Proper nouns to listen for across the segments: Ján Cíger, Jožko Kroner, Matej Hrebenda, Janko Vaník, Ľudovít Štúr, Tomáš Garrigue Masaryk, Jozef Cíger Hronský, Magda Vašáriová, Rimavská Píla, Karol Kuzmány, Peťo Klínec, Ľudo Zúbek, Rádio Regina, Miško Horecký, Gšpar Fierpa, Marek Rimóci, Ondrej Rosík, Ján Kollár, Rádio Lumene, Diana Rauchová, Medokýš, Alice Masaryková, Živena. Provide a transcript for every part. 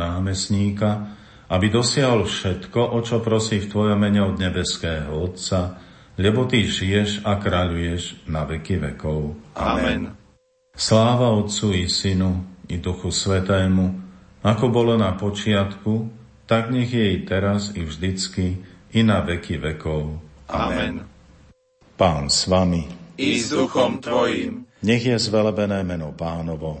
námestníka, aby dosial všetko, o čo prosí v tvojom mene od nebeského Otca, lebo ty žiješ a kráľuješ na veky vekov. Amen. Sláva Otcu i Synu, i Duchu Svätému, ako bolo na počiatku, tak nech je i teraz, i vždycky, i na veky vekov. Amen. Pán s vami, i s duchom tvojim, nech je zvelebené meno Pánovo.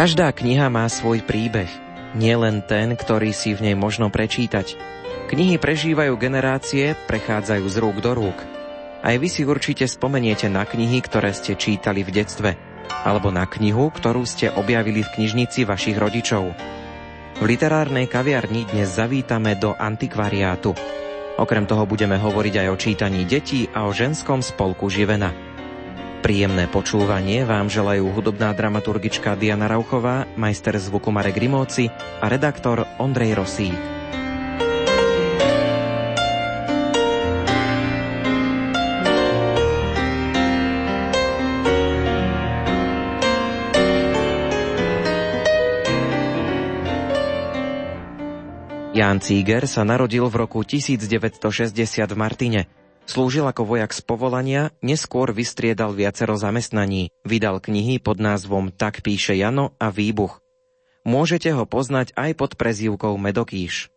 Každá kniha má svoj príbeh, nielen ten, ktorý si v nej možno prečítať. Knihy prežívajú generácie, prechádzajú z rúk do rúk. Aj vy si určite spomeniete na knihy, ktoré ste čítali v detstve, alebo na knihu, ktorú ste objavili v knižnici vašich rodičov. V literárnej kaviarni dnes zavítame do antikvariátu. Okrem toho budeme hovoriť aj o čítaní detí a o ženskom spolku Živena. Príjemné počúvanie vám želajú hudobná dramaturgička Diana Rauchová, majster zvuku Marek Rimóci a redaktor Ondrej Rosík. Ján Cíger sa narodil v roku 1960 v Martine. Slúžil ako vojak z povolania, neskôr vystriedal viacero zamestnaní. Vydal knihy pod názvom Tak píše Jano a Výbuch. Môžete ho poznať aj pod prezývkou Medokýš.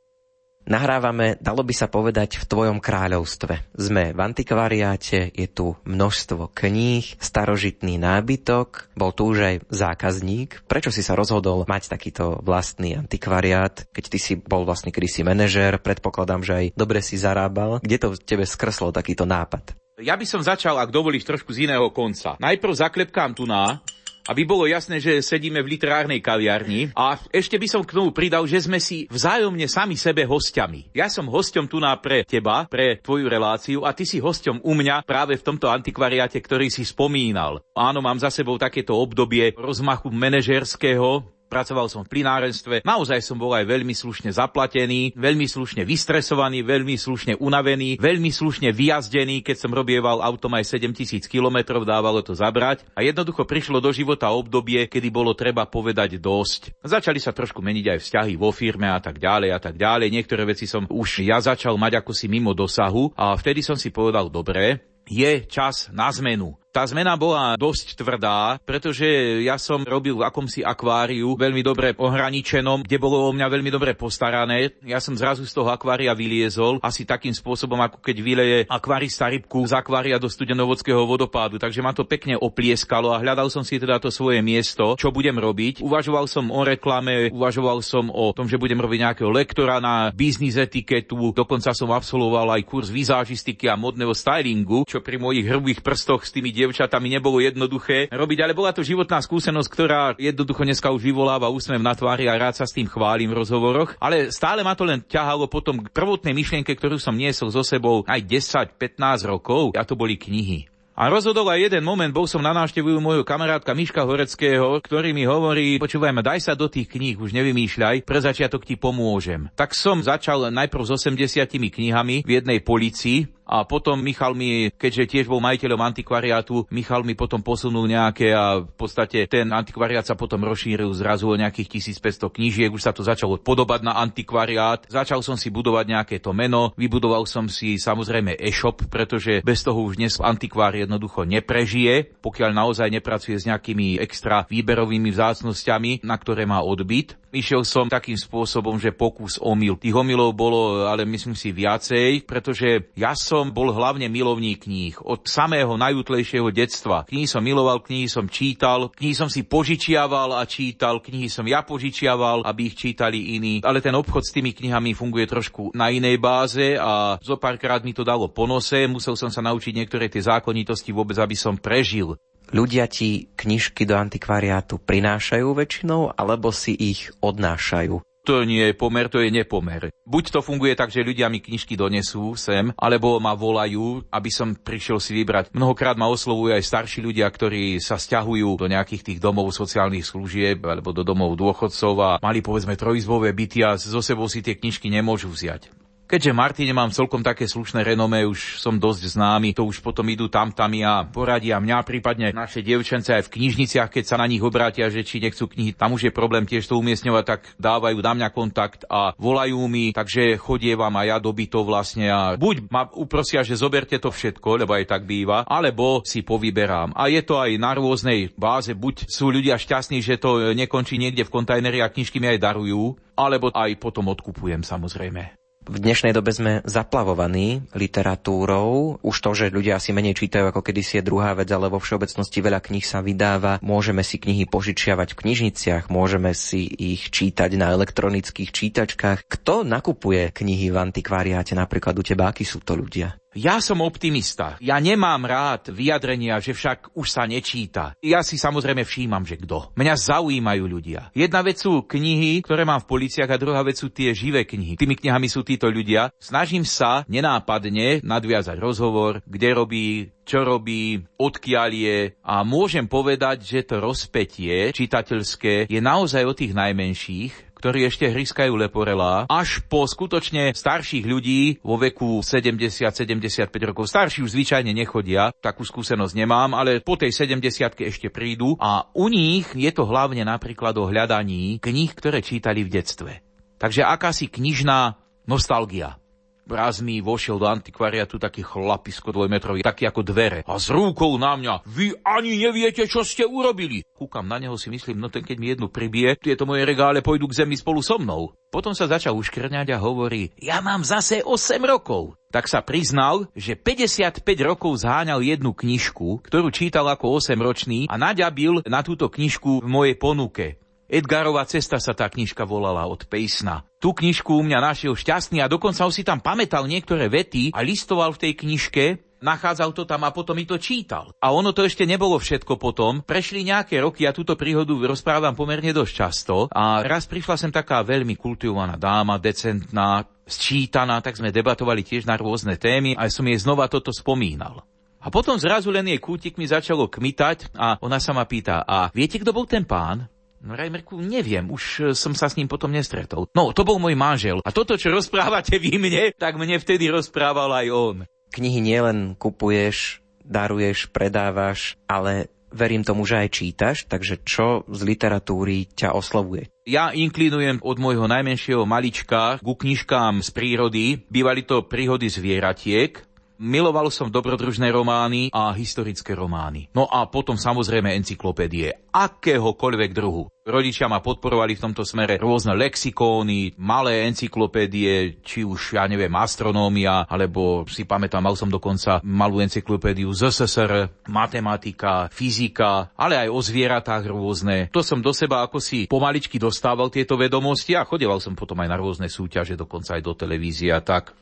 Nahrávame, dalo by sa povedať, v tvojom kráľovstve. Sme v antikvariáte, je tu množstvo kníh, starožitný nábytok, bol tu už aj zákazník. Prečo si sa rozhodol mať takýto vlastný antikvariát, keď ty si bol vlastne kedysi manažér, predpokladám, že aj dobre si zarábal. Kde to tebe skrslo takýto nápad? Ja by som začal, ak dovolíš, trošku z iného konca. Najprv zaklepkám tu na... Aby bolo jasné, že sedíme v literárnej kaviarni a ešte by som k tomu pridal, že sme si vzájomne sami sebe hosťami. Ja som hosťom tuná pre teba, pre tvoju reláciu a ty si hosťom u mňa práve v tomto antikvariáte, ktorý si spomínal. Áno, mám za sebou takéto obdobie rozmachu manažerského. Pracoval som v plynárenstve, naozaj som bol aj veľmi slušne zaplatený, veľmi slušne vystresovaný, veľmi slušne unavený, veľmi slušne vyjazdený, keď som robieval autom aj 7000 kilometrov, dávalo to zabrať a jednoducho prišlo do života obdobie, kedy bolo treba povedať dosť. Začali sa trošku meniť aj vzťahy vo firme a tak ďalej a tak ďalej. Niektoré veci som už ja začal mať ako si mimo dosahu a vtedy som si povedal, dobre, je čas na zmenu. Tá zmena bola dosť tvrdá, pretože ja som robil v akomsi akváriu, veľmi dobre ohraničenom, kde bolo o mňa veľmi dobre postarané. Ja som zrazu z toho akvária vyliezol, asi takým spôsobom, ako keď vyleje akvarista rybku z akvária do studenovodského vodopádu. Takže ma to pekne oplieskalo a hľadal som si teda to svoje miesto, čo budem robiť. Uvažoval som o reklame, uvažoval som o tom, že budem robiť nejakého lektora na biznis etiketu, dokonca som absolvoval aj kurz vizážistiky a modného stylingu, čo pri mojich hrubých prstoch s tými dievčatami nebolo jednoduché robiť, ale bola to životná skúsenosť, ktorá jednoducho dneska už vyvoláva úsmev na tvári a rád sa s tým chválim v rozhovoroch, ale stále ma to len ťahalo potom k prvotnej myšlienke, ktorú som niesol so sebou aj 10-15 rokov, a to boli knihy. A rozhodol aj jeden moment, bol som na návštevu mojho kamarátka Miška Horeckého, ktorý mi hovorí, počúvaj ma, daj sa do tých kníh, už nevymýšľaj, pre začiatok ti pomôžem. Tak som začal najprv s 80 knihami v jednej polici a potom Michal mi, keďže tiež bol majiteľom antikvariátu, Michal mi potom posunul nejaké a v podstate ten antikvariát sa potom rozšíril zrazu o nejakých 1500 knížiek, už sa to začalo podobať na antikvariát. Začal som si budovať nejaké to meno, vybudoval som si samozrejme e-shop, pretože bez toho už dnes antikvariát jednoducho neprežije, pokiaľ naozaj nepracuje s nejakými extra výberovými vzácnosťami, na ktoré má odbyt. Išiel som takým spôsobom, že pokus omyl. Tých omylov bolo, ale myslím si, viacej, pretože ja som bol hlavne milovník kníh. Od samého najútlejšieho detstva. Knihy som miloval, knihy som čítal, knihy som si požičiaval a čítal, knihy som ja požičiaval, aby ich čítali iní. Ale ten obchod s tými knihami funguje trošku na inej báze a zo párkrát mi to dalo po nose. Musel som sa naučiť niektoré tie zákonitosti vôbec, aby som prežil. Ľudia ti knižky do antikvariátu prinášajú väčšinou, alebo si ich odnášajú? To nie je pomer, to je nepomer. Buď to funguje tak, že ľudia mi knižky donesú sem, alebo ma volajú, aby som prišiel si vybrať. Mnohokrát ma oslovujú aj starší ľudia, ktorí sa sťahujú do nejakých tých domov sociálnych služieb alebo do domov dôchodcov a mali povedzme trojizbové byty a so sebou si tie knižky nemôžu vziať. Keďže Martine mám celkom také slušné renomé, už som dosť známy, to už potom idú tamtami a poradia mňa, prípadne naše dievčence aj v knižniciach, keď sa na nich obrátia, že či nechcú knihy, tam už je problém tiež to umiestňovať, tak dávajú na mňa kontakt a volajú mi, takže chodievam a ja do bytov vlastne a buď ma uprosia, že zoberte to všetko, lebo aj tak býva, alebo si povyberám. A je to aj na rôznej báze, buď sú ľudia šťastní, že to nekončí niekde v kontajneri a knižky mi aj darujú, alebo aj potom odkupujem samozrejme. V dnešnej dobe sme zaplavovaní literatúrou. Už to, že ľudia asi menej čítajú ako kedysi, je druhá vec, ale vo všeobecnosti veľa kníh sa vydáva. Môžeme si knihy požičiavať v knižniciach, môžeme si ich čítať na elektronických čítačkách. Kto nakupuje knihy v antikvariáte napríklad u teba? Akí sú to ľudia? Ja som optimista. Ja nemám rád vyjadrenia, že však už sa nečíta. Ja si samozrejme všímam, že kto. Mňa zaujímajú ľudia. Jedna vec sú knihy, ktoré mám v policiach, a druhá vec sú tie živé knihy. Tými knihami sú títo ľudia. Snažím sa nenápadne nadviazať rozhovor, kde robí, čo robí, odkiaľ je, a môžem povedať, že to rozpätie čitateľské je naozaj o tých najmenších, ktorí ešte hryskajú leporelá, až po skutočne starších ľudí vo veku 70-75 rokov. Starší už zvyčajne nechodia, takú skúsenosť nemám, ale po tej 70-ke ešte prídu a u nich je to hlavne napríklad o hľadaní kníh, ktoré čítali v detstve. Takže akási knižná nostalgia. Raz mi vošiel do antikvariátu taký chlapisko dvojmetrový, taký ako dvere. A s rúkou na mňa: vy ani neviete, čo ste urobili. Kúkam na neho, si myslím, no ten keď mi jednu pribije, tieto moje regále pôjdu k zemi spolu so mnou. Potom sa začal uškrňať a hovorí: ja mám zase 8 rokov. Tak sa priznal, že 55 rokov zháňal jednu knižku, ktorú čítal ako 8-ročný, a naďabil na túto knižku v mojej ponuke. Edgarova cesta sa tá knižka volala, od Peisna. Tú knižku u mňa našiel šťastný a dokonca si tam pamätal niektoré vety a listoval v tej knižke, nachádzal to tam a potom mi to čítal. A ono to ešte nebolo všetko potom. Prešli nejaké roky, ja túto príhodu rozprávam pomerne dosť často, a raz prišla sem taká veľmi kultivovaná dáma, decentná, sčítaná, tak sme debatovali tiež na rôzne témy a som jej znova toto spomínal. A potom zrazu len jej kútik mi začalo kmitať a ona sa ma pýta: a viete, kto bol ten pán? No, Rajmerku, neviem, už som sa s ním potom nestretol. No, to bol môj manžel. A toto, čo rozprávate vy mne, tak mne vtedy rozprával aj on. Knihy nielen kupuješ, daruješ, predávaš, ale verím tomu, že aj čítaš, takže čo z literatúry ťa oslovuje? Ja inklinujem od môjho najmenšieho malička ku knižkám z prírody. Bývali to príhody zvieratiek. Miloval som dobrodružné romány a historické romány. No a potom samozrejme encyklopédie akéhokoľvek druhu. Rodičia ma podporovali v tomto smere, rôzne lexikóny, malé encyklopédie, či už, ja neviem, astronómia, alebo si pamätám, mal som dokonca malú encyklopédiu ZSSR, matematika, fyzika, ale aj o zvieratách rôzne. To som do seba ako si pomaličky dostával tieto vedomosti a chodieval som potom aj na rôzne súťaže, dokonca aj do televízie a tak.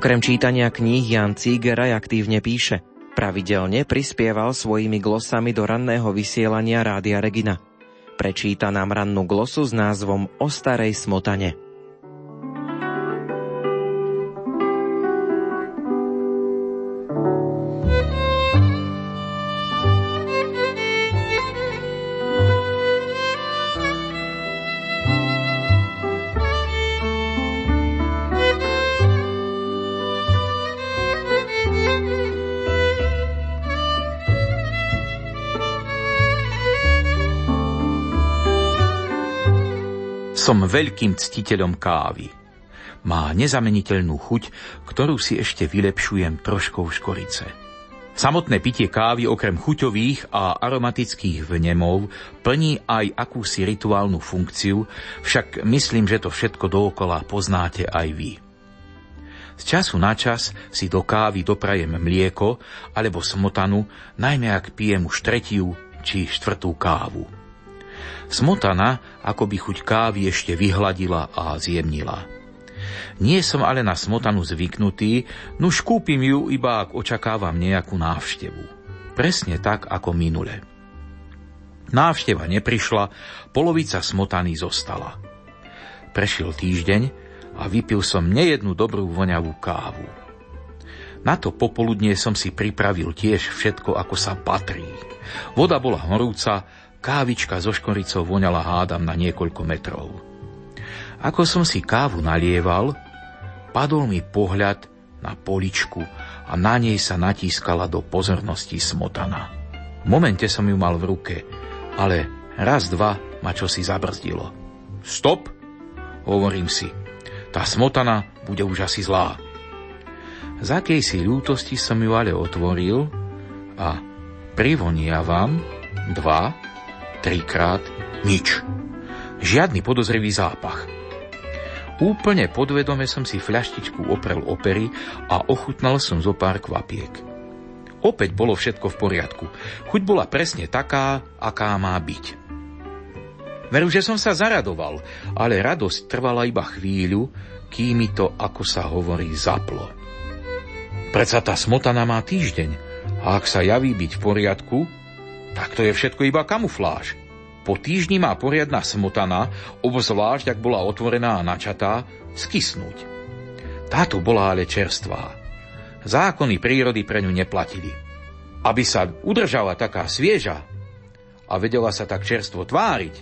Okrem čítania kníh Ján Cíger aj aktívne píše. Pravidelne prispieval svojimi glosami do ranného vysielania Rádia Regina. Prečíta nám rannú glosu s názvom O starej smotane. Som veľkým ctiteľom kávy. Má nezameniteľnú chuť, ktorú si ešte vylepšujem troškou škorice. Samotné pitie kávy okrem chuťových a aromatických vnemov plní aj akúsi rituálnu funkciu, však myslím, že to všetko dookola poznáte aj vy. Z času na čas si do kávy doprajem mlieko alebo smotanu, najmä ak pijem už tretiu či štvrtú kávu. Smotana akoby chuť kávy ešte vyhladila a zjemnila. Nie som ale na smotanu zvyknutý, nuž kúpim ju iba ak očakávam nejakú návštevu. Presne tak ako minule. Návšteva neprišla, polovica smotany zostala. Prešiel týždeň a vypil som nejednu dobrú voňavú kávu. Na to popoludnie som si pripravil tiež všetko, ako sa patrí. Voda bola horúca, kávička so škoricou voňala hádam na niekoľko metrov. Ako som si kávu nalieval, padol mi pohľad na poličku a na nej sa natískala do pozornosti smotana. V momente som ju mal v ruke, ale raz, dva ma čosi zabrzdilo. Stop, hovorím si, tá smotana bude už asi zlá. Z akejsi ľútosti som ju ale otvoril a privoniavam 2-3 krát nič. Žiadny podozrivý zápach. Úplne podvedome som si fľaštičku oprel o pery a ochutnal som zo pár kvapiek. Opäť bolo všetko v poriadku. Chuť bola presne taká, aká má byť. Veru, že som sa zaradoval, ale radosť trvala iba chvíľu, kým mi to, ako sa hovorí, zaplo. Predsa tá smotana má týždeň a ak sa javí byť v poriadku, tak to je všetko iba kamufláž. Po týždni má poriadna smotana, obzvlášť ak bola otvorená a načatá, skysnúť. Táto bola ale čerstvá. Zákony prírody pre ňu neplatili. Aby sa udržala taká svieža a vedela sa tak čerstvo tváriť,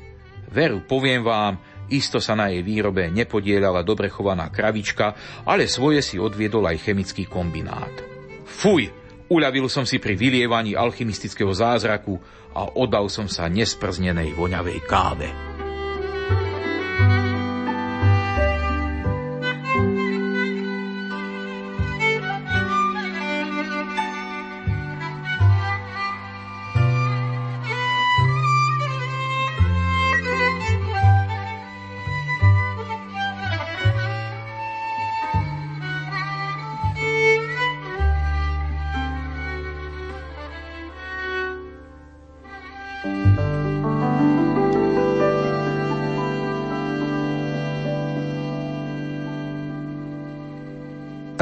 veru, poviem vám, isto sa na jej výrobe nepodielala dobre chovaná kravička, ale svoje si odviedol aj chemický kombinát. Fuj! Uľavil som si pri vylievaní alchymistického zázraku a oddal som sa nesprznenej voňavej káve.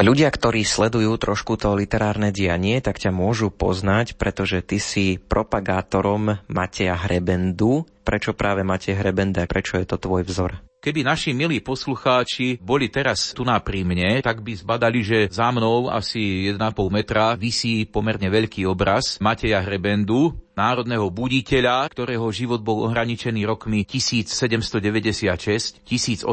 Ľudia, ktorí sledujú trošku to literárne dianie, tak ťa môžu poznať, pretože ty si propagátorom Mateja Hrebendu. Prečo práve Matej Hrebenda? Prečo je to tvoj vzor? Keby naši milí poslucháči boli teraz tuná pri mne, tak by zbadali, že za mnou asi 1,5 metra visí pomerne veľký obraz Mateja Hrebendu, národného buditeľa, ktorého život bol ohraničený rokmi 1796, 1880.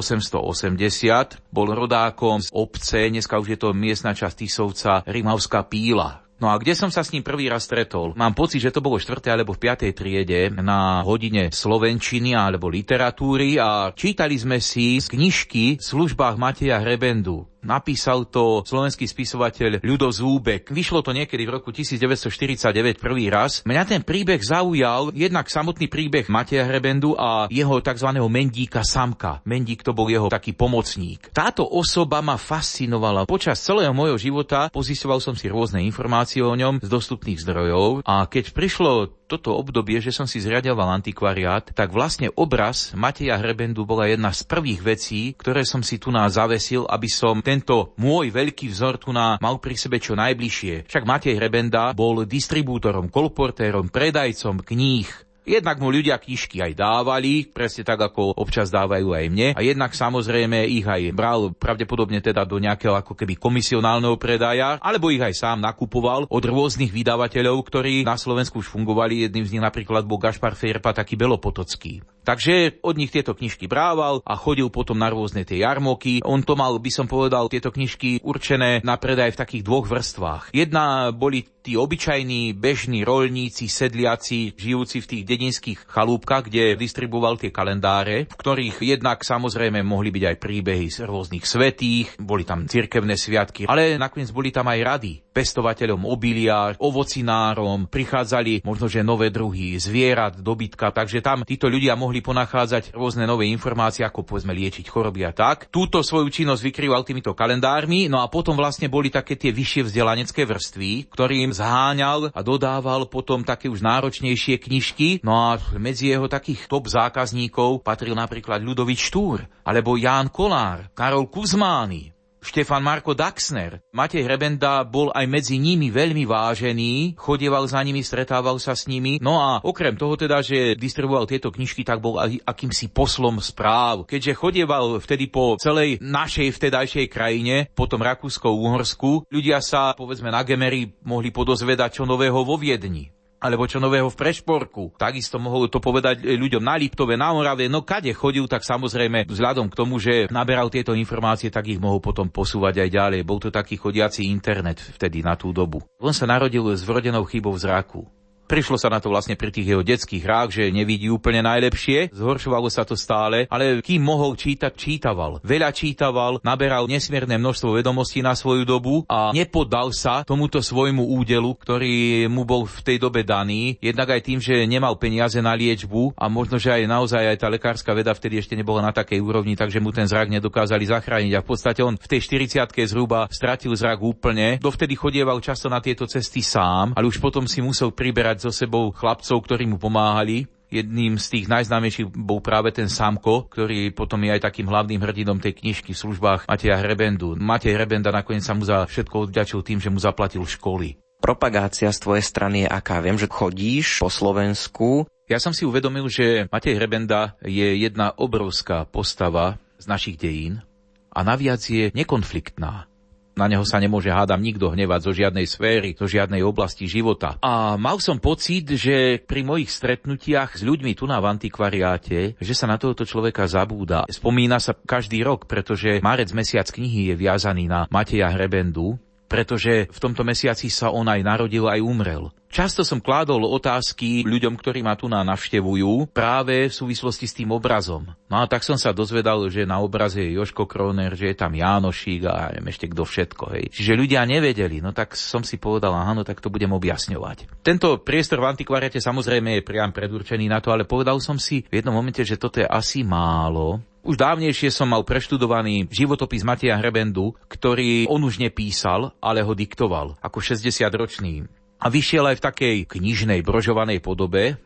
Bol rodákom z obce, dneska už je to miestna časť Tisovca, Rimavská Píla. No a kde som sa s ním prvý raz stretol? Mám pocit, že to bolo v 4. alebo v 5. triede na hodine slovenčiny alebo literatúry a čítali sme si z knižky v službách Mateja Hrebendu. Napísal to slovenský spisovateľ Ľudo Zúbek. Vyšlo to niekedy v roku 1949 prvý raz. Mňa ten príbeh zaujal, jednak samotný príbeh Mateja Hrebendu a jeho tzv. Mendíka Samka. Mendík to bol jeho taký pomocník. Táto osoba ma fascinovala. Počas celého môjho života pozísoval som si rôzne informácie o ňom z dostupných zdrojov a keď prišlo toto obdobie, že som si zriaďoval antikvariát, tak vlastne obraz Mateja Hrebendu bola jedna z prvých vecí, ktoré som si tu zavesil, aby som tento môj veľký vzor tu mal pri sebe čo najbližšie. Však Matej Hrebenda bol distribútorom, kolportérom, predajcom kníh. Jednak mu ľudia knižky aj dávali, presne tak, ako občas dávajú aj mne. A jednak samozrejme ich aj bral pravdepodobne teda do nejakého ako keby komisionálneho predaja, alebo ich aj sám nakupoval od rôznych vydavateľov, ktorí na Slovensku už fungovali. Jedným z nich napríklad bol Gšpar Fierpa, taký belopotocký. Takže od nich tieto knižky brával a chodil potom na rôzne tie jarmoky. On to mal, by som povedal, tieto knižky určené na predaj v takých dvoch vrstvách. Jedna boli tí obyčajní, bežní roľníci, sedliaci, žijúci v tých dedinských chalúpkach, kde distribuoval tie kalendáre, v ktorých jednak samozrejme mohli byť aj príbehy z rôznych svätých, boli tam cirkevné sviatky, ale nakoniec boli tam aj rady pestovateľom obilia, ovocinárom, prichádzali možnože nové druhy zvierat, dobytka, takže tam títo ľudia mohli ponachádzať rôzne nové informácie, ako povedzme liečiť choroby a tak. Túto svoju činnosť vykrýval týmito kalendármi, no a potom vlastne boli také tie vyššie vzdelanecké vrstvy, ktorým zháňal a dodával potom také už náročnejšie knižky. No a medzi jeho takých top zákazníkov patril napríklad Ľudovít Štúr, alebo Ján Kollár, Karol Kuzmány, Štefan Marko Daxner. Matej Hrebenda bol aj medzi nimi veľmi vážený, chodieval za nimi, stretával sa s nimi. No a okrem toho teda, že distribuoval tieto knižky, tak bol aj akýmsi poslom správ. Keďže chodieval vtedy po celej našej vtedajšej krajine, potom Rakúsko-Uhorsku, ľudia sa, povedzme, na Gemery mohli podozvedať čo nového vo Viedni, alebo čo nového v Prešporku. Takisto mohol to povedať ľuďom na Liptove, na Orave, no kade chodil, tak samozrejme vzhľadom k tomu, že naberal tieto informácie, tak ich mohol potom posúvať aj ďalej. Bol to taký chodiaci internet vtedy na tú dobu. On sa narodil s vrodenou chybou zraku. Prišlo sa na to vlastne pri tých jeho detských hrách, že nevidí úplne najlepšie, zhoršovalo sa to stále, ale kým mohol čítať, čítaval. Veľa čítaval, naberal nesmierne množstvo vedomostí na svoju dobu a nepodal sa tomuto svojmu údelu, ktorý mu bol v tej dobe daný, jednak aj tým, že nemal peniaze na liečbu a možno, že aj naozaj aj tá lekárska veda vtedy ešte nebola na takej úrovni, takže mu ten zrak nedokázali zachrániť a v podstate on v tej 40-tke zhruba stratil zrak úplne. Dovtedy chodieval často na tieto cesty sám, ale už potom si musel priberať so sebou chlapcov, ktorí mu pomáhali. Jedným z tých najznámejších bol práve ten Samko, ktorý potom je aj takým hlavným hrdinom tej knižky v službách Mateja Hrebendu. Matej Hrebenda nakoniec sa mu za všetko odvďačil tým, že mu zaplatil školy. Propagácia z tvojej strany je aká? Viem, že chodíš po Slovensku. Ja som si uvedomil, že Matej Hrebenda je jedna obrovská postava z našich dejín a naviac je nekonfliktná. Na neho sa nemôže, hádam, nikto hnevať zo žiadnej sféry, zo žiadnej oblasti života. A mal som pocit, že pri mojich stretnutiach s ľuďmi tu na v antikvariáte, že sa na tohoto človeka zabúda. Spomína sa každý rok, pretože marec, mesiac knihy, je viazaný na Mateja Hrebendu, pretože v tomto mesiaci sa on aj narodil, aj umrel. Často som kládol otázky ľuďom, ktorí ma tu navštevujú, práve v súvislosti s tým obrazom. No a tak som sa dozvedal, že na obraze je Jožko Kroner, že je tam Jánošík a neviem ešte kto všetko. Hej. Čiže ľudia nevedeli, no tak som si povedal, aha, no tak to budem objasňovať. Tento priestor v antikvariate samozrejme je priam predurčený na to, ale povedal som si v jednom momente, že toto je asi málo. Už dávnejšie som mal preštudovaný životopis Mateja Hrebendu, ktorý on už nepísal, ale ho diktoval ako 60-ročný. A vyšiel aj v takej knižnej, brožovanej podobe,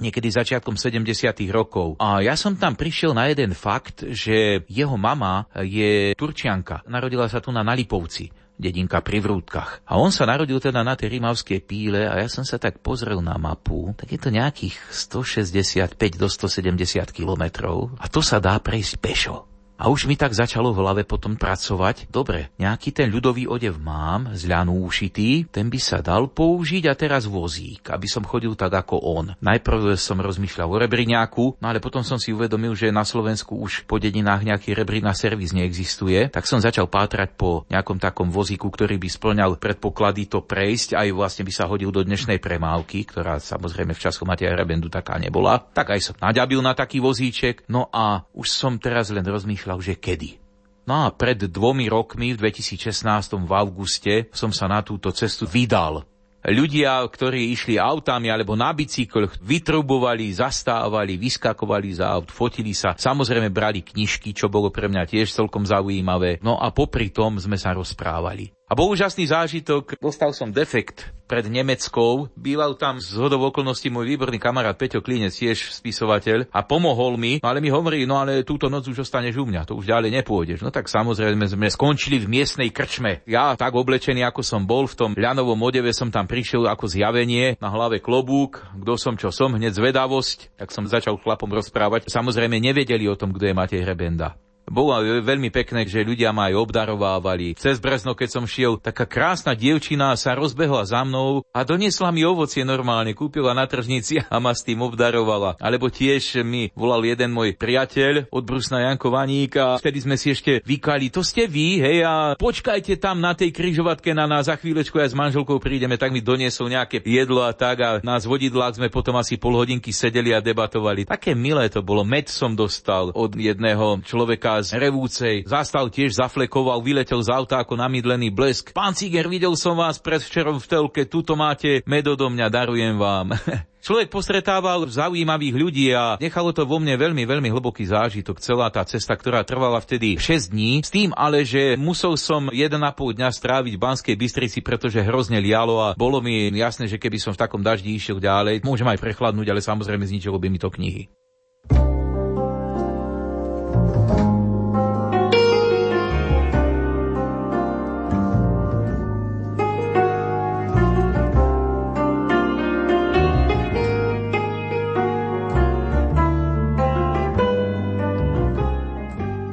niekedy začiatkom 70. rokov. A ja som tam prišiel na jeden fakt, že jeho mama je Turčianka. Narodila sa tu na Lipovci, dedinka pri Vrútkach. A on sa narodil teda na tej Rimavskej píle a ja som sa tak pozrel na mapu, tak je to nejakých 165 do 170 kilometrov a to sa dá prejsť pešo. A už mi tak začalo v hlave potom pracovať. Dobre, nejaký ten ľudový odev mám, z ľanu ušitý, ten by sa dal použiť a teraz vozík, aby som chodil tak ako on. Najprv som rozmýšľal o Rebriňáku, no ale potom som si uvedomil, že na Slovensku už po dedinách nejaký Rebrina servis neexistuje, tak som začal pátrať po nejakom takom vozíku, ktorý by splňal predpoklady to prejsť, aj vlastne by sa hodil do dnešnej premávky, ktorá samozrejme v času Mateja Hrebendu taká nebola. Tak aj som naďabil na taký vozíček, no a už som teraz len rozmýšľal, že kedy. No a pred 2 rokmi, v 2016 v auguste, som sa na túto cestu vydal. Ľudia, ktorí išli autami alebo na bicykloch, vytrubovali, zastávali, vyskakovali za aut, fotili sa, samozrejme brali knižky, čo bolo pre mňa tiež celkom zaujímavé. No a popri tom sme sa rozprávali. A bol úžasný zážitok, dostal som defekt pred Nemeckou, býval tam zhodou okolností môj výborný kamarát Peťo Klínec, tiež spisovateľ, a pomohol mi, ale mi hovorí, no ale túto noc už ostaneš u mňa, to už ďalej nepôjdeš. No tak samozrejme sme skončili v miestnej krčme. Ja tak oblečený, ako som bol v tom ľanovom odeve, som tam prišiel ako zjavenie, na hlave klobúk, kto som, čo som, hneď zvedavosť, tak som začal chlapom rozprávať. Samozrejme nevedeli o tom, kto je Matej Hrebenda. Bolo veľmi pekné, že ľudia ma aj obdarovávali. Cez Brezno, keď som šiel, taká krásna dievčina sa rozbehla za mnou a doniesla mi ovocie normálne, kúpila na tržnici a ma s tým obdarovala. Alebo tiež mi volal jeden môj priateľ od Brusna Janko Vaník a vtedy sme si ešte vykali, to ste vy, hej, a počkajte tam na tej križovatke na nás, za chvíľočku aj s manželkou prídeme, tak mi doniesol nejaké jedlo a tak a na zvodidlách sme potom asi pol hodinky sedeli a debatovali. Také milé to bolo. Med som dostal od jedného človeka z Revúcej. Zastal tiež, zaflekoval, vyletel z auta ako namydlený blesk. Pán Cíger, videl som vás predvčerom v telke, tuto máte med odo mňa, darujem vám. Človek postretával zaujímavých ľudí a nechalo to vo mne veľmi, veľmi hlboký zážitok. Celá tá cesta, ktorá trvala vtedy 6 dní, s tým ale, že musel som 1,5 dňa stráviť v Banskej Bystrici, pretože hrozne lialo a bolo mi jasné, že keby som v takom daždi išiel ďalej, môžem aj prechladnúť, ale samozrejme zničilo by mi to knihy.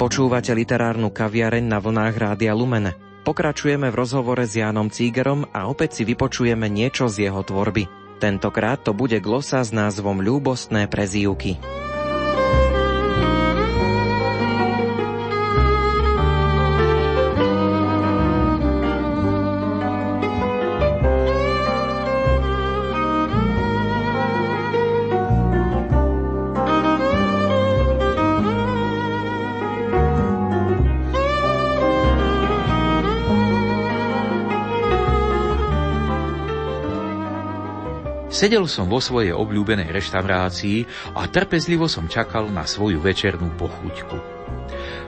Počúvate literárnu kaviareň na vlnách Rádia Lumene. Pokračujeme v rozhovore s Jánom Cígerom a opäť si vypočujeme niečo z jeho tvorby. Tentokrát to bude glosa s názvom Ľúbostné prezývky. Sedel som vo svojej obľúbenej reštaurácii a trpezlivo som čakal na svoju večernú pochúťku.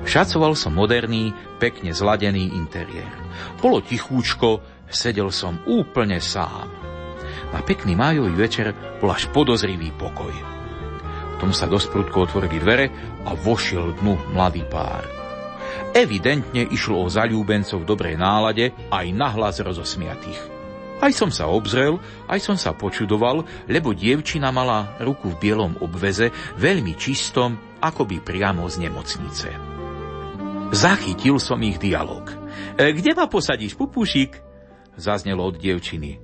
Šacoval som moderný, pekne zladený interiér. Bolo tichúčko, sedel som úplne sám. Na pekný májový večer bol až podozrivý pokoj. V tom sa dosť prudko otvorili dvere a vošiel dnu mladý pár. Evidentne išlo o zaľúbencov v dobrej nálade, aj nahlas rozosmiatých. Aj som sa obzrel, aj som sa počudoval, lebo dievčina mala ruku v bielom obveze, veľmi čistom, akoby priamo z nemocnice. Zachytil som ich dialog. Kde ma posadíš, pupušik? Zaznelo od dievčiny.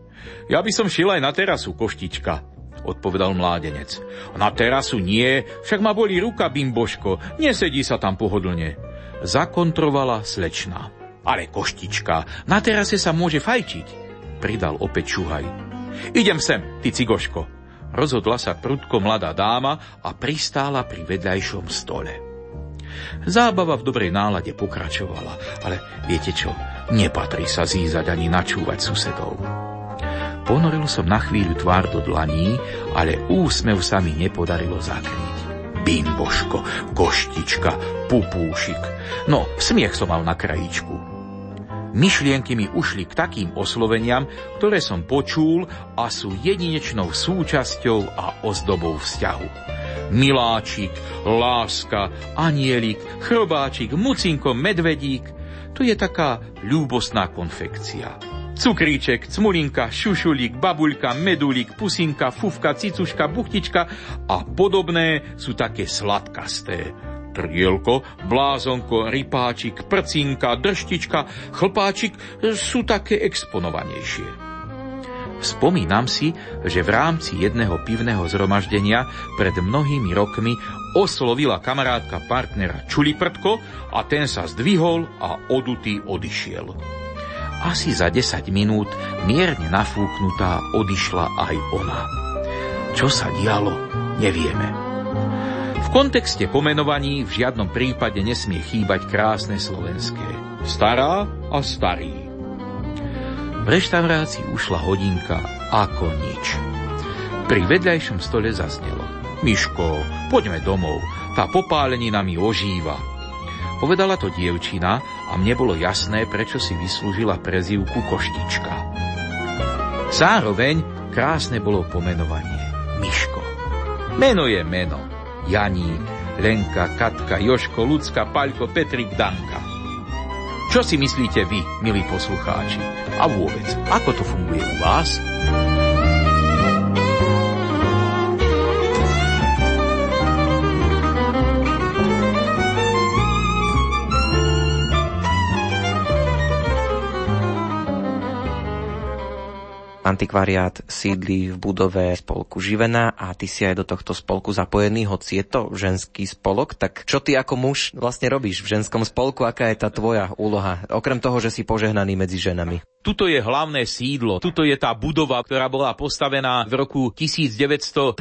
Ja by som šiel aj na terasu, koštička, odpovedal mládenec. Na terasu nie, však ma boli ruka, bimboško, nesedí sa tam pohodlne, zakontrovala slečna. Ale koštička, na terase sa môže fajčiť, pridal opäť Šuhaj. Idem sem, ty cigoško. Rozhodla sa prudko mladá dáma a pristála pri vedľajšom stole. Zábava v dobrej nálade pokračovala, ale viete čo, nepatrí sa zízať ani načúvať susedov. Ponoril som na chvíľu tvár do dlaní, ale úsmev sa mi nepodarilo zakryť. Bimboško, koštička, pupúšik. No, smiech som mal na krajičku. Myšlienky mi ušli k takým osloveniam, ktoré som počul a sú jedinečnou súčasťou a ozdobou vzťahu. Miláčik, láska, anielik, chrobáčik, mucinko, medvedík. To je taká ľúbostná konfekcia. Cukríček, cmulinka, šušulík, babuľka, medulík, pusinka, fufka, cicuška, buchtička a podobné sú také sladkasté. Trielko, blázonko, rypáčik, prcinka, drštička, chlpáčik sú také exponovanejšie. Spomínam si, že v rámci jedného pivného zhromaždenia pred mnohými rokmi oslovila kamarátka partnera Čuliprtko a ten sa zdvihol a odutý odišiel. Asi za 10 minút mierne nafúknutá odišla aj ona. Čo sa dialo, nevieme. V kontexte pomenovaní v žiadnom prípade nesmie chýbať krásne slovenské. Stará a starý. V reštaurácii ušla hodinka ako nič. Pri vedľajšom stole zaznelo. Miško, poďme domov, tá popálenina mi ožíva. Povedala to dievčina a mne bolo jasné, prečo si vyslúžila prezývku Koštička. Zároveň krásne bolo pomenovanie. Miško. Meno je meno. Janík, Lenka, Katka, Jožko, Lucka, Paľko, Petrik, Danka. Čo si myslíte vy, milí poslucháči? A vôbec, ako to funguje u vás? Antikvariát sídli v budove spolku Živena a ty si aj do tohto spolku zapojený, hoci je to ženský spolok. Tak čo ty ako muž vlastne robíš v ženskom spolku? Aká je tá tvoja úloha? Okrem toho, že si požehnaný medzi ženami. Tuto je hlavné sídlo, tuto je tá budova, ktorá bola postavená v roku 1932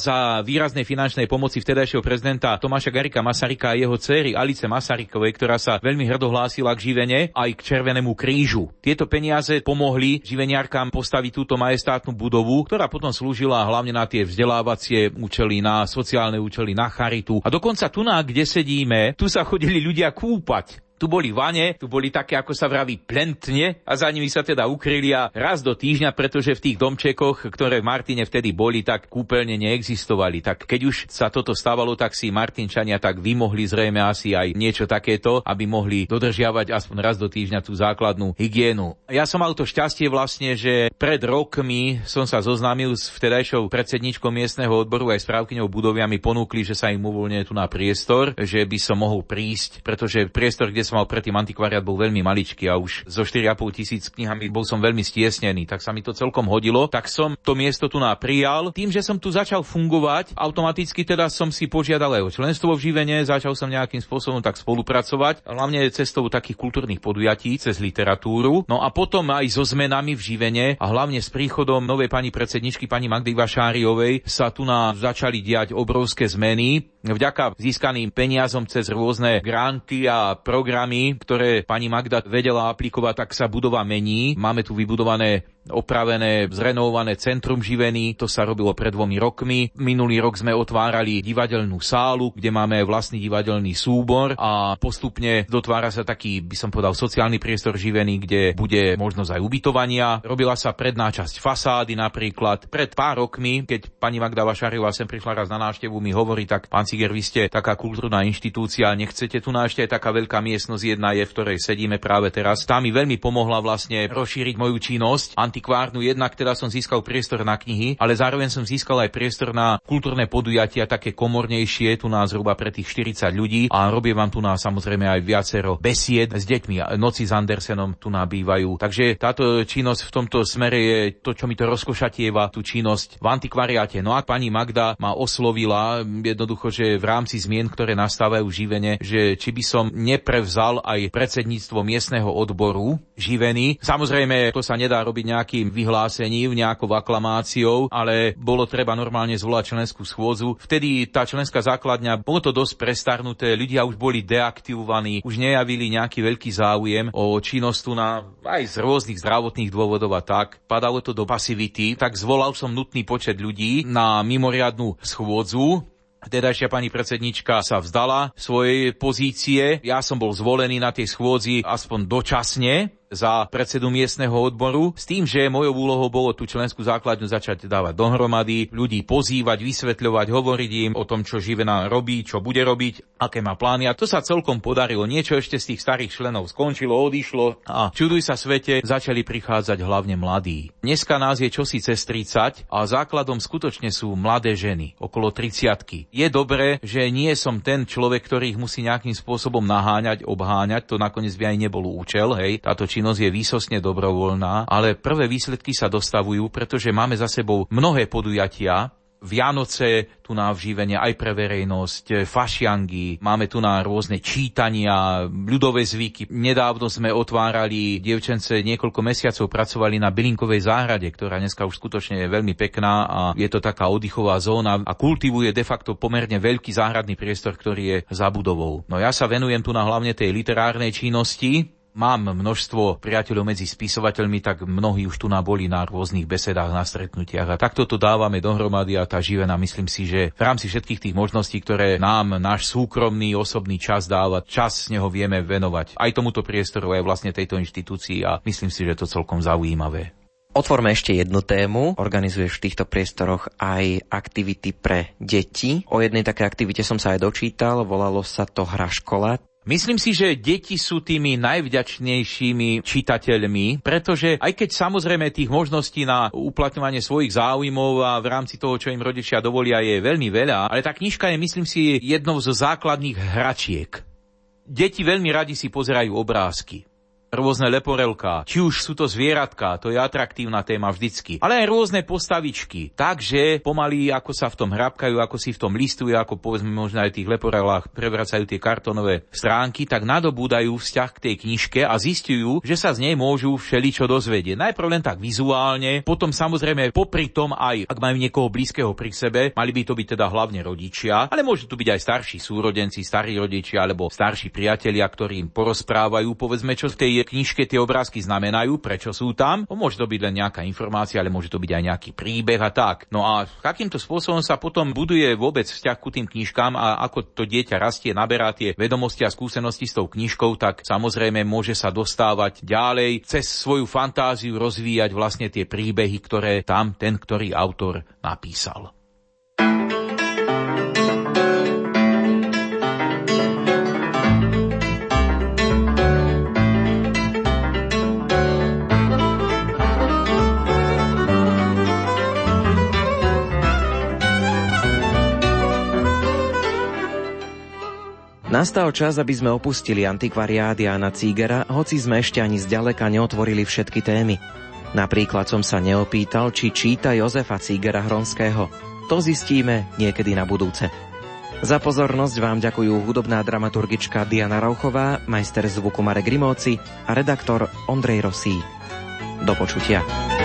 za výraznej finančnej pomoci vtedajšieho prezidenta Tomáša Garrigua Masaryka a jeho dcery Alice Masarykovej, ktorá sa veľmi hrdo hlásila k Živene aj k Červenému krížu. Tieto peniaze pomohli živeniarkám postaviť túto majestátnu budovu, ktorá potom slúžila hlavne na tie vzdelávacie účely, na sociálne účely, na charitu. A dokonca tu, kde sedíme, tu sa chodili ľudia kúpať. Tu boli vane, tu boli také, ako sa vraví, plentne a za nimi sa teda ukryli a raz do týždňa, pretože v tých domčekoch, ktoré v Martine vtedy boli, tak kúpeľne neexistovali. Tak keď už sa toto stávalo, tak si Martinčania tak vymohli zrejme asi aj niečo takéto, aby mohli dodržiavať aspoň raz do týždňa tú základnú hygienu. Ja som mal to šťastie vlastne, že pred rokmi som sa zoznámil s vtedajšou predsedničkou miestneho odboru aj správkyňou budovy a mi ponúkli, že sa im uvoľňuje tu na priestor, že by som mohol prísť, pretože priestor, kde som mal predtým antikvariát, bol veľmi maličký a už so 4,5 tisíc knihami bol som veľmi stiesnený, tak sa mi to celkom hodilo, tak som to miesto tu naprijal. Tým, že som tu začal fungovať, automaticky teda som si požiadal aj o členstvo v Živene, začal som nejakým spôsobom tak spolupracovať, hlavne cestou takých kultúrnych podujatí, cez literatúru. No a potom aj so zmenami v Živene a hlavne s príchodom novej pani predsedničky, pani Magdy Vašáriovej, sa tu na začali diať obrovské zmeny. Vďaka získaným peniazom cez rôzne granty a programy, ktoré pani Magda vedela aplikovať, tak sa budova mení. Máme tu vybudované, opravené, zrenovované centrum Živeny. To sa robilo pred 2 rokmi. Minulý rok sme otvárali divadelnú sálu, kde máme vlastný divadelný súbor a postupne dotvára sa taký, by som povedal, sociálny priestor Živeny, kde bude možnosť aj ubytovania. Robila sa predná časť fasády napríklad. Pred pár rokmi, keď pani Magda Vašáriová sem prišla raz na návštevu, mi hovorí, tak pán Cíger, vy ste taká kultúrna inštitúcia, nechcete tu nášte, taká veľká miestnosť jedna je, v ktorej sedíme práve teraz. Tá mi veľmi pomohla vlastne rozšíriť moju činnosť antikvárnu, jednak teda som získal priestor na knihy, ale zároveň som získal aj priestor na kultúrne podujatia, také komornejšie, tu nás zhruba pre tých 40 ľudí a robím vám tu na samozrejme aj viacero besied s deťmi, noci s Andersenom tu nabývajú. Takže táto činnosť v tomto smere je to, čo mi to rozkošatieva, tú činnosť v antikvariáte. No a pani Magda ma oslovila jednoducho, že v rámci zmien, ktoré nastávajú v Živene, že či by som neprevzal aj predsedníctvo miestneho odboru Živeny. Samozrejme, to sa nedá robiť nejakým vyhlásením, nejakou aklamáciou, ale bolo treba normálne zvolať členskú schôdzu. Vtedy tá členská základňa, bolo to dosť prestarnuté, ľudia už boli deaktivovaní, už nejavili nejaký veľký záujem o činnosť tu na aj z rôznych zdravotných dôvodov a tak. Padalo to do pasivity, tak zvolal som nutný počet ľudí na mimoriadnu schôdzu. Vtedajšia pani predsednička sa vzdala svojej pozície. Ja som bol zvolený na tej schôdzi aspoň dočasne za predsedu miestneho odboru, s tým, že mojou úlohou bolo tú členskú základňu začať dávať dohromady, ľudí pozývať, vysvetľovať, hovoriť im o tom, čo Živena robí, čo bude robiť, aké má plány. A to sa celkom podarilo. Niečo ešte z tých starých členov skončilo, odišlo a čuduj sa svete, začali prichádzať hlavne mladí. Dneska nás je čosi cez 30 a základom skutočne sú mladé ženy, okolo 30. Je dobré, že nie som ten človek, ktorý ich musí nejakým spôsobom naháňať, obháňať, to nakoniec by aj nebol účel, hej. Táto činnosť je výsostne dobrovoľná, ale prvé výsledky sa dostavujú, pretože máme za sebou mnohé podujatia. Vianoce tu na Živene aj pre verejnosť, fašiangy, máme tu na rôzne čítania, ľudové zvyky. Nedávno sme otvárali, dievčence niekoľko mesiacov pracovali na bylinkovej záhrade, ktorá dneska už skutočne je veľmi pekná a je to taká oddychová zóna a kultivuje de facto pomerne veľký záhradný priestor, ktorý je za budovou. No ja sa venujem tu na hlavne tej literárnej činnosti. Mám množstvo priateľov medzi spisovateľmi, tak mnohí už tu boli na rôznych besedách, na stretnutiach. A takto to dávame dohromady a tá Živena, myslím si, že v rámci všetkých tých možností, ktoré nám náš súkromný, osobný čas dáva, čas z neho vieme venovať aj tomuto priestoru, aj vlastne tejto inštitúcii a myslím si, že je to celkom zaujímavé. Otvorme ešte jednu tému. Organizuješ v týchto priestoroch aj aktivity pre deti. O jednej takej aktivite som sa aj dočítal, volalo sa to Hra škola. Myslím si, že deti sú tými najvďačnejšími čitateľmi, pretože aj keď samozrejme tých možností na uplatňovanie svojich záujmov a v rámci toho, čo im rodičia dovolia, je veľmi veľa, ale tá knižka je, myslím si, jednou zo základných hračiek. Deti veľmi radi si pozerajú obrázky. rôzne leporelká, či už sú to zvieratká, to je atraktívna téma vždycky, ale aj rôzne postavičky. Takže pomaly, ako sa v tom hrabkajú, ako si v tom listujú, ako povedzme možno aj tých leporelách prevracajú tie kartonové stránky, tak nadobúdajú vzťah k tej knižke a zistujú, že sa z nej môžu všeličo dozvedieť. Najprv len tak vizuálne, potom samozrejme popri tom aj, ak majú niekoho blízkeho pri sebe, mali by to byť teda hlavne rodičia, ale môžu tu byť aj starší súrodenci, starí rodičia alebo starší priatelia, ktorí im porozprávajú, povedzme, čo v tej knižke tie obrázky znamenajú, prečo sú tam. Môže to byť len nejaká informácia, ale môže to byť aj nejaký príbeh a tak. No a takýmto spôsobom sa potom buduje vôbec vzťah ku tým knižkám a ako to dieťa rastie, naberá tie vedomosti a skúsenosti s tou knižkou, tak samozrejme môže sa dostávať ďalej, cez svoju fantáziu rozvíjať vlastne tie príbehy, ktoré tam ten, ktorý autor napísal. Nastal čas, aby sme opustili antikvariát Jána Cígera, hoci sme ešte ani zďaleka neotvorili všetky témy. Napríklad som sa neopýtal, či číta Jozefa Cígera Hronského. To zistíme niekedy na budúce. Za pozornosť vám ďakujú hudobná dramaturgička Diana Rauchová, majster zvuku Marek Rimóci a redaktor Ondrej Rosík. Do počutia.